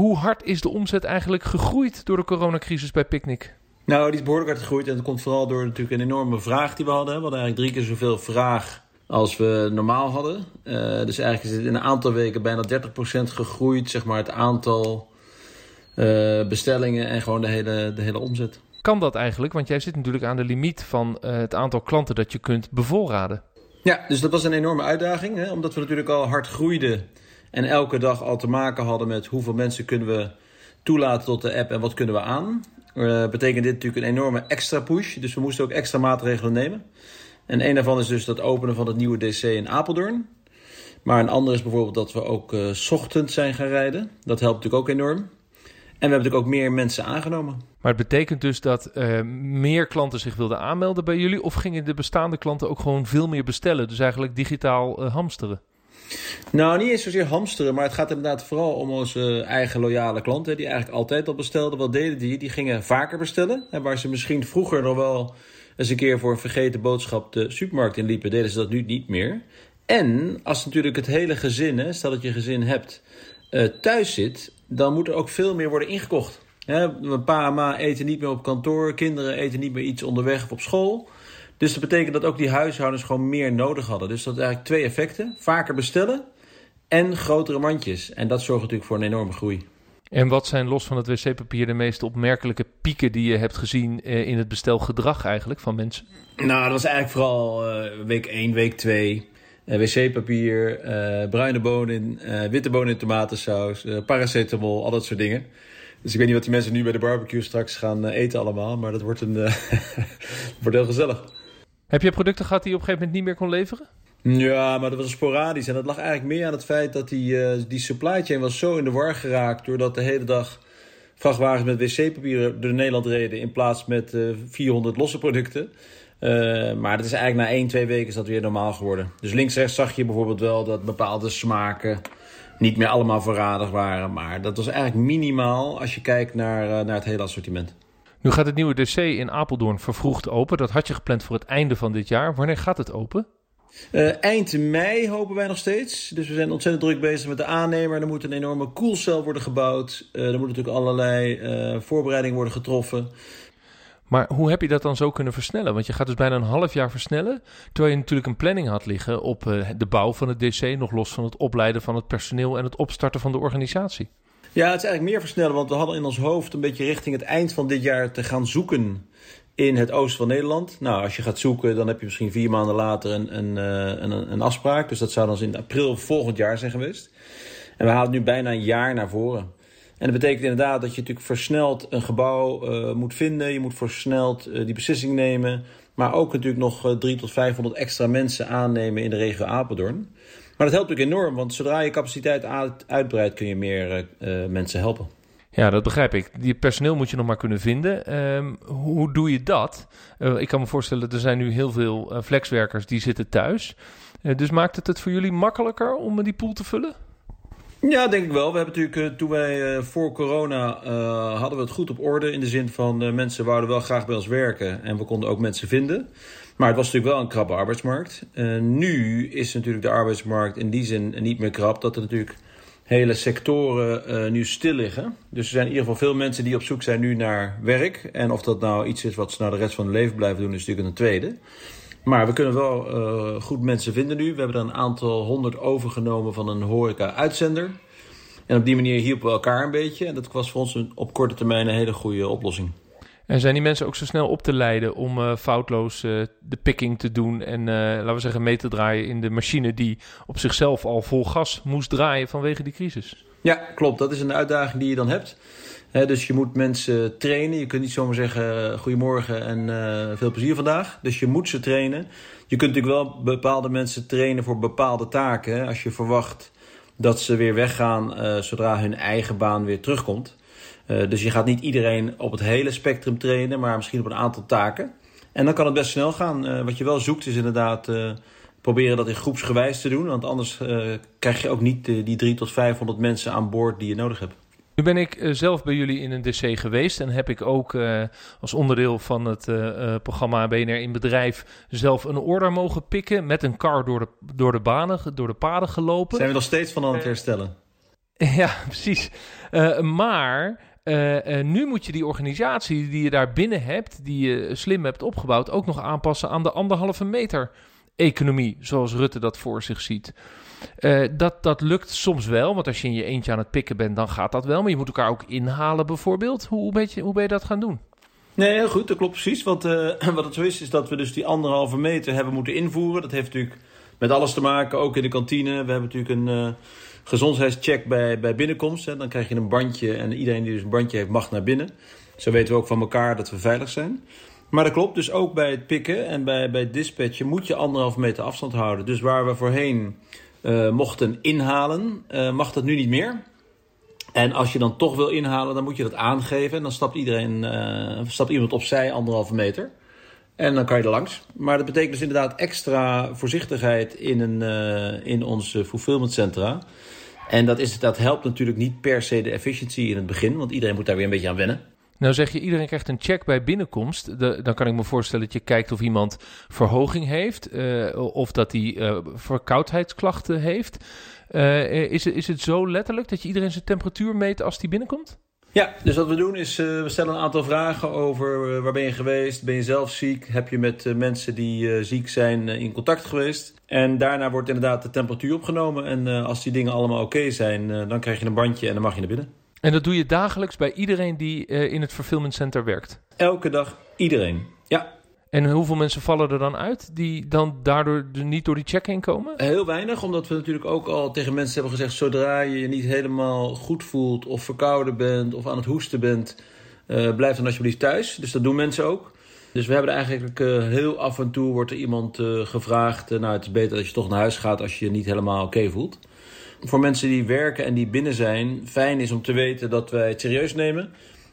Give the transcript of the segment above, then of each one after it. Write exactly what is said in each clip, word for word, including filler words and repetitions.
hoe hard is de omzet eigenlijk gegroeid door de coronacrisis bij Picnic? Nou, die is behoorlijk hard gegroeid en dat komt vooral door natuurlijk een enorme vraag die we hadden. We hadden eigenlijk drie keer zoveel vraag als we normaal hadden. Uh, dus eigenlijk is het in een aantal weken bijna dertig procent gegroeid, zeg maar, het aantal uh, bestellingen en gewoon de hele, de hele omzet. Kan dat eigenlijk? Want jij zit natuurlijk aan de limiet van uh, het aantal klanten dat je kunt bevoorraden. Ja, dus dat was een enorme uitdaging, hè? Omdat we natuurlijk al hard groeiden en elke dag al te maken hadden met hoeveel mensen kunnen we toelaten tot de app en wat kunnen we aan. Uh, betekent dit natuurlijk een enorme extra push, dus we moesten ook extra maatregelen nemen. En een daarvan is dus dat openen van het nieuwe D C in Apeldoorn. Maar een ander is bijvoorbeeld dat we ook uh, 's ochtends zijn gaan rijden. Dat helpt natuurlijk ook enorm. En we hebben natuurlijk ook meer mensen aangenomen. Maar het betekent dus dat uh, meer klanten zich wilden aanmelden bij jullie? Of gingen de bestaande klanten ook gewoon veel meer bestellen? Dus eigenlijk digitaal uh, hamsteren? Nou, niet eens zozeer hamsteren. Maar het gaat inderdaad vooral om onze eigen loyale klanten. Die eigenlijk altijd al bestelden. Wat deden die? Die gingen vaker bestellen. En waar ze misschien vroeger nog wel eens een keer voor een vergeten boodschap de supermarkt in liepen, deden ze dat nu niet meer. En als natuurlijk het hele gezin, hè, stel dat je gezin hebt, uh, thuis zit, dan moet er ook veel meer worden ingekocht. Mijn pa en ma eten niet meer op kantoor, kinderen eten niet meer iets onderweg of op school. Dus dat betekent dat ook die huishoudens gewoon meer nodig hadden. Dus dat eigenlijk twee effecten. Vaker bestellen en grotere mandjes. En dat zorgt natuurlijk voor een enorme groei. En wat zijn los van het wc-papier de meest opmerkelijke pieken die je hebt gezien in het bestelgedrag eigenlijk van mensen? Nou, dat was eigenlijk vooral uh, week één, week twee. Uh, wc-papier, uh, bruine bonen, uh, witte bonen in tomatensaus, uh, paracetamol, al dat soort dingen. Dus ik weet niet wat die mensen nu bij de barbecue straks gaan uh, eten allemaal, maar dat wordt, een, uh, wordt heel gezellig. Heb je producten gehad die je op een gegeven moment niet meer kon leveren? Ja, maar dat was sporadisch. En dat lag eigenlijk meer aan het feit dat die, uh, die supply chain was zo in de war geraakt, doordat de hele dag vrachtwagens met wc-papier door Nederland reden in plaats met uh, vierhonderd losse producten. Uh, maar dat is eigenlijk na één, twee weken is dat weer normaal geworden. Dus links-rechts zag je bijvoorbeeld wel dat bepaalde smaken niet meer allemaal voorradig waren. Maar dat was eigenlijk minimaal als je kijkt naar, uh, naar het hele assortiment. Nu gaat het nieuwe D C in Apeldoorn vervroegd open. Dat had je gepland voor het einde van dit jaar. Wanneer gaat het open? Uh, eind mei hopen wij nog steeds. Dus we zijn ontzettend druk bezig met de aannemer. Er moet een enorme koelcel worden gebouwd. Uh, er moeten natuurlijk allerlei uh, voorbereidingen worden getroffen. Maar hoe heb je dat dan zo kunnen versnellen? Want je gaat dus bijna een half jaar versnellen, terwijl je natuurlijk een planning had liggen op de bouw van het D C, nog los van het opleiden van het personeel en het opstarten van de organisatie. Ja, het is eigenlijk meer versnellen, want we hadden in ons hoofd een beetje richting het eind van dit jaar te gaan zoeken in het oosten van Nederland. Nou, als je gaat zoeken, dan heb je misschien vier maanden later een, een, een, een afspraak. Dus dat zou dan in april volgend jaar zijn geweest. En we halen nu bijna een jaar naar voren. En dat betekent inderdaad dat je natuurlijk versneld een gebouw uh, moet vinden. Je moet versneld uh, die beslissing nemen. Maar ook natuurlijk nog uh, driehonderd tot vijfhonderd extra mensen aannemen in de regio Apeldoorn. Maar dat helpt natuurlijk enorm, want zodra je capaciteit uit, uitbreidt kun je meer uh, uh, mensen helpen. Ja, dat begrijp ik. Die personeel moet je nog maar kunnen vinden. Um, hoe doe je dat? Uh, ik kan me voorstellen, er zijn nu heel veel uh, flexwerkers die zitten thuis. Uh, dus maakt het het voor jullie makkelijker om die pool te vullen? Ja, denk ik wel. We hebben natuurlijk, toen wij voor corona uh, hadden we het goed op orde. In de zin van uh, mensen wouden wel graag bij ons werken en we konden ook mensen vinden. Maar het was natuurlijk wel een krappe arbeidsmarkt. Uh, nu is natuurlijk de arbeidsmarkt in die zin niet meer krap, dat er natuurlijk hele sectoren uh, nu stil liggen. Dus er zijn in ieder geval veel mensen die op zoek zijn nu naar werk. En of dat nou iets is wat ze nou de rest van hun leven blijven doen, is natuurlijk een tweede. Maar we kunnen wel uh, goed mensen vinden nu. We hebben er een aantal honderd overgenomen van een horeca-uitzender. En op die manier hielpen we elkaar een beetje. En dat was voor ons een, op korte termijn een hele goede oplossing. En zijn die mensen ook zo snel op te leiden om uh, foutloos uh, de picking te doen en, uh, laten we zeggen, mee te draaien in de machine die op zichzelf al vol gas moest draaien vanwege die crisis? Ja, klopt. Dat is een uitdaging die je dan hebt. He, dus je moet mensen trainen. Je kunt niet zomaar zeggen goedemorgen en uh, veel plezier vandaag. Dus je moet ze trainen. Je kunt natuurlijk wel bepaalde mensen trainen voor bepaalde taken. Hè, als je verwacht dat ze weer weggaan uh, zodra hun eigen baan weer terugkomt. Uh, dus je gaat niet iedereen op het hele spectrum trainen, maar misschien op een aantal taken. En dan kan het best snel gaan. Uh, wat je wel zoekt is inderdaad uh, proberen dat in groepsgewijs te doen. Want anders uh, krijg je ook niet uh, die driehonderd tot vijfhonderd mensen aan boord die je nodig hebt. Nu ben ik zelf bij jullie in een D C geweest en heb ik ook uh, als onderdeel van het uh, programma B N R in Bedrijf zelf een order mogen pikken met een kar door de, door de banen, door de paden gelopen. Zijn we nog steeds van aan het herstellen? Ja, precies. Uh, maar uh, uh, nu moet je die organisatie die je daar binnen hebt, die je slim hebt opgebouwd, ook nog aanpassen aan de anderhalve meter economie, zoals Rutte dat voor zich ziet. Uh, dat, dat lukt soms wel, want als je in je eentje aan het pikken bent, dan gaat dat wel. Maar je moet elkaar ook inhalen bijvoorbeeld. Hoe, hoe, ben, je, hoe ben je dat gaan doen? Nee, heel goed, dat klopt precies. Want uh, wat het zo is, is dat we dus die anderhalve meter hebben moeten invoeren. Dat heeft natuurlijk met alles te maken, ook in de kantine. We hebben natuurlijk een uh, gezondheidscheck bij, bij binnenkomst. Hè. Dan krijg je een bandje en iedereen die dus een bandje heeft mag naar binnen. Zo weten we ook van elkaar dat we veilig zijn. Maar dat klopt, dus ook bij het pikken en bij, bij het dispatchen moet je anderhalve meter afstand houden. Dus waar we voorheen uh, mochten inhalen, uh, mag dat nu niet meer. En als je dan toch wil inhalen, dan moet je dat aangeven. En dan stapt iedereen, uh, stapt iemand opzij anderhalve meter. En dan kan je er langs. Maar dat betekent dus inderdaad extra voorzichtigheid in, een, uh, in onze fulfillment centra. En dat, is, dat helpt natuurlijk niet per se de efficiëntie in het begin. Want iedereen moet daar weer een beetje aan wennen. Nou zeg je, iedereen krijgt een check bij binnenkomst. De, dan kan ik me voorstellen dat je kijkt of iemand verhoging heeft. Uh, of dat hij uh, verkoudheidsklachten heeft. Uh, is, is het zo letterlijk dat je iedereen zijn temperatuur meet als die binnenkomt? Ja, dus wat we doen is, uh, we stellen een aantal vragen over uh, waar ben je geweest? Ben je zelf ziek? Heb je met uh, mensen die uh, ziek zijn uh, in contact geweest? En daarna wordt inderdaad de temperatuur opgenomen. En uh, als die dingen allemaal oké zijn, uh, dan krijg je een bandje en dan mag je naar binnen. En dat doe je dagelijks bij iedereen die uh, in het fulfillment center werkt? Elke dag iedereen, ja. En hoeveel mensen vallen er dan uit die dan daardoor niet door die check heen komen? Heel weinig, omdat we natuurlijk ook al tegen mensen hebben gezegd, zodra je je niet helemaal goed voelt of verkouden bent of aan het hoesten bent, uh, blijf dan alsjeblieft thuis. Dus dat doen mensen ook. Dus we hebben er eigenlijk uh, heel af en toe wordt er iemand uh, gevraagd, uh, nou het is beter dat je toch naar huis gaat als je je niet helemaal oké voelt. Voor mensen die werken en die binnen zijn, fijn is om te weten dat wij het serieus nemen.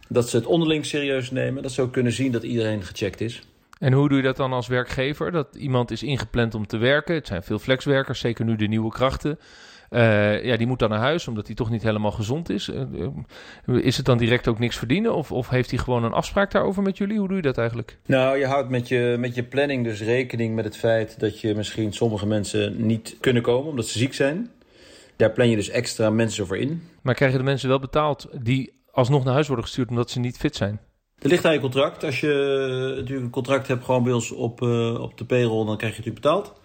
Dat ze het onderling serieus nemen. Dat ze ook kunnen zien dat iedereen gecheckt is. En hoe doe je dat dan als werkgever? Dat iemand is ingepland om te werken. Het zijn veel flexwerkers, zeker nu de nieuwe krachten. Uh, ja, die moet dan naar huis, omdat hij toch niet helemaal gezond is. Uh, is het dan direct ook niks verdienen? Of, of heeft hij gewoon een afspraak daarover met jullie? Hoe doe je dat eigenlijk? Nou, je houdt met je, met je planning dus rekening met het feit dat je misschien sommige mensen niet kunnen komen, omdat ze ziek zijn. Daar plan je dus extra mensen voor in. Maar krijgen de mensen wel betaald die alsnog naar huis worden gestuurd omdat ze niet fit zijn? Dat ligt aan je contract. Als je natuurlijk een contract hebt gewoon bij ons op, uh, op de payroll, dan krijg je natuurlijk betaald.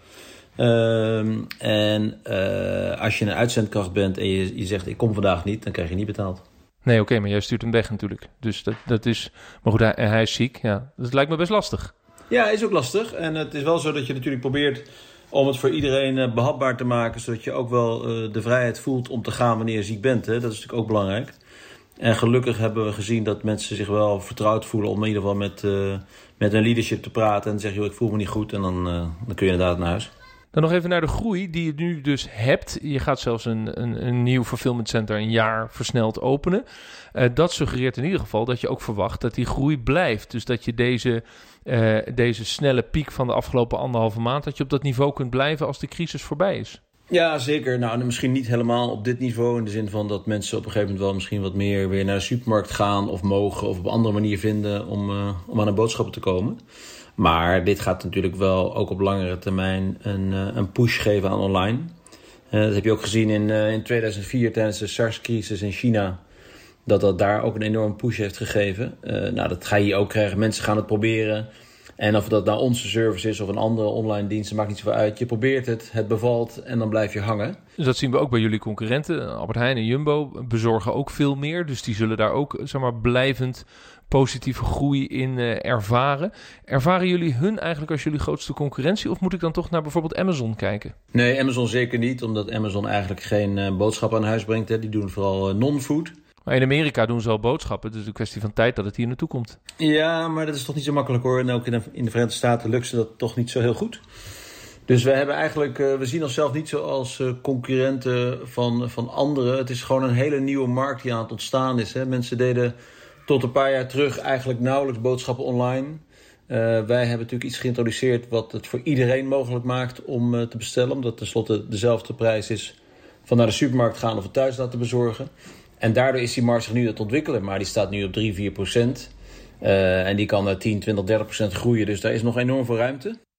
Um, en uh, als je een uitzendkracht bent en je, je zegt ik kom vandaag niet, dan krijg je niet betaald. Nee, oké, okay, maar jij stuurt hem weg natuurlijk. Dus dat, dat is... Maar goed, hij, hij is ziek. Ja. Dat lijkt me best lastig. Ja, is ook lastig. En het is wel zo dat je natuurlijk probeert om het voor iedereen behapbaar te maken, zodat je ook wel uh, de vrijheid voelt om te gaan wanneer je ziek bent. Hè? Dat is natuurlijk ook belangrijk. En gelukkig hebben we gezien dat mensen zich wel vertrouwd voelen om in ieder geval met, uh, met hun leadership te praten. En zeggen, joh, ik voel me niet goed. En dan, uh, dan kun je inderdaad naar huis. Dan nog even naar de groei die je nu dus hebt. Je gaat zelfs een, een, een nieuw fulfillment center een jaar versneld openen. Uh, dat suggereert in ieder geval dat je ook verwacht dat die groei blijft. Dus dat je deze, uh, deze snelle piek van de afgelopen anderhalve maand, dat je op dat niveau kunt blijven als de crisis voorbij is. Ja, zeker. Nou, misschien niet helemaal op dit niveau. In de zin van dat mensen op een gegeven moment wel misschien wat meer weer naar de supermarkt gaan of mogen of op een andere manier vinden om, uh, om aan hun boodschappen te komen. Maar dit gaat natuurlijk wel ook op langere termijn een, uh, een push geven aan online. Uh, dat heb je ook gezien in, uh, in tweeduizend vier tijdens de SARS-crisis in China. Dat dat daar ook een enorme push heeft gegeven. Uh, nou, dat ga je hier ook krijgen. Mensen gaan het proberen. En of dat nou onze service is of een andere online dienst, dat maakt niet zoveel uit. Je probeert het, het bevalt en dan blijf je hangen. Dus dat zien we ook bij jullie concurrenten. Albert Heijn en Jumbo bezorgen ook veel meer. Dus die zullen daar ook zeg maar, blijvend positieve groei in uh, ervaren. Ervaren jullie hun eigenlijk als jullie grootste concurrentie? Of moet ik dan toch naar bijvoorbeeld Amazon kijken? Nee, Amazon zeker niet. Omdat Amazon eigenlijk geen uh, boodschap aan huis brengt. Hè. Die doen vooral uh, non-food. Maar in Amerika doen ze al boodschappen. Dus het is een kwestie van tijd dat het hier naartoe komt. Ja, maar dat is toch niet zo makkelijk hoor. En ook in de, in de Verenigde Staten lukt ze dat toch niet zo heel goed. Dus we hebben eigenlijk, uh, we zien onszelf niet zo als uh, concurrenten van, van anderen. Het is gewoon een hele nieuwe markt die aan het ontstaan is. Hè. Mensen deden tot een paar jaar terug eigenlijk nauwelijks boodschappen online. Uh, wij hebben natuurlijk iets geïntroduceerd wat het voor iedereen mogelijk maakt om uh, te bestellen. Omdat tenslotte dezelfde prijs is van naar de supermarkt gaan of het thuis laten bezorgen. En daardoor is die markt zich nu aan het ontwikkelen. Maar die staat nu op drie, vier procent. Uh, en die kan naar tien, twintig, dertig procent groeien. Dus daar is nog enorm veel ruimte.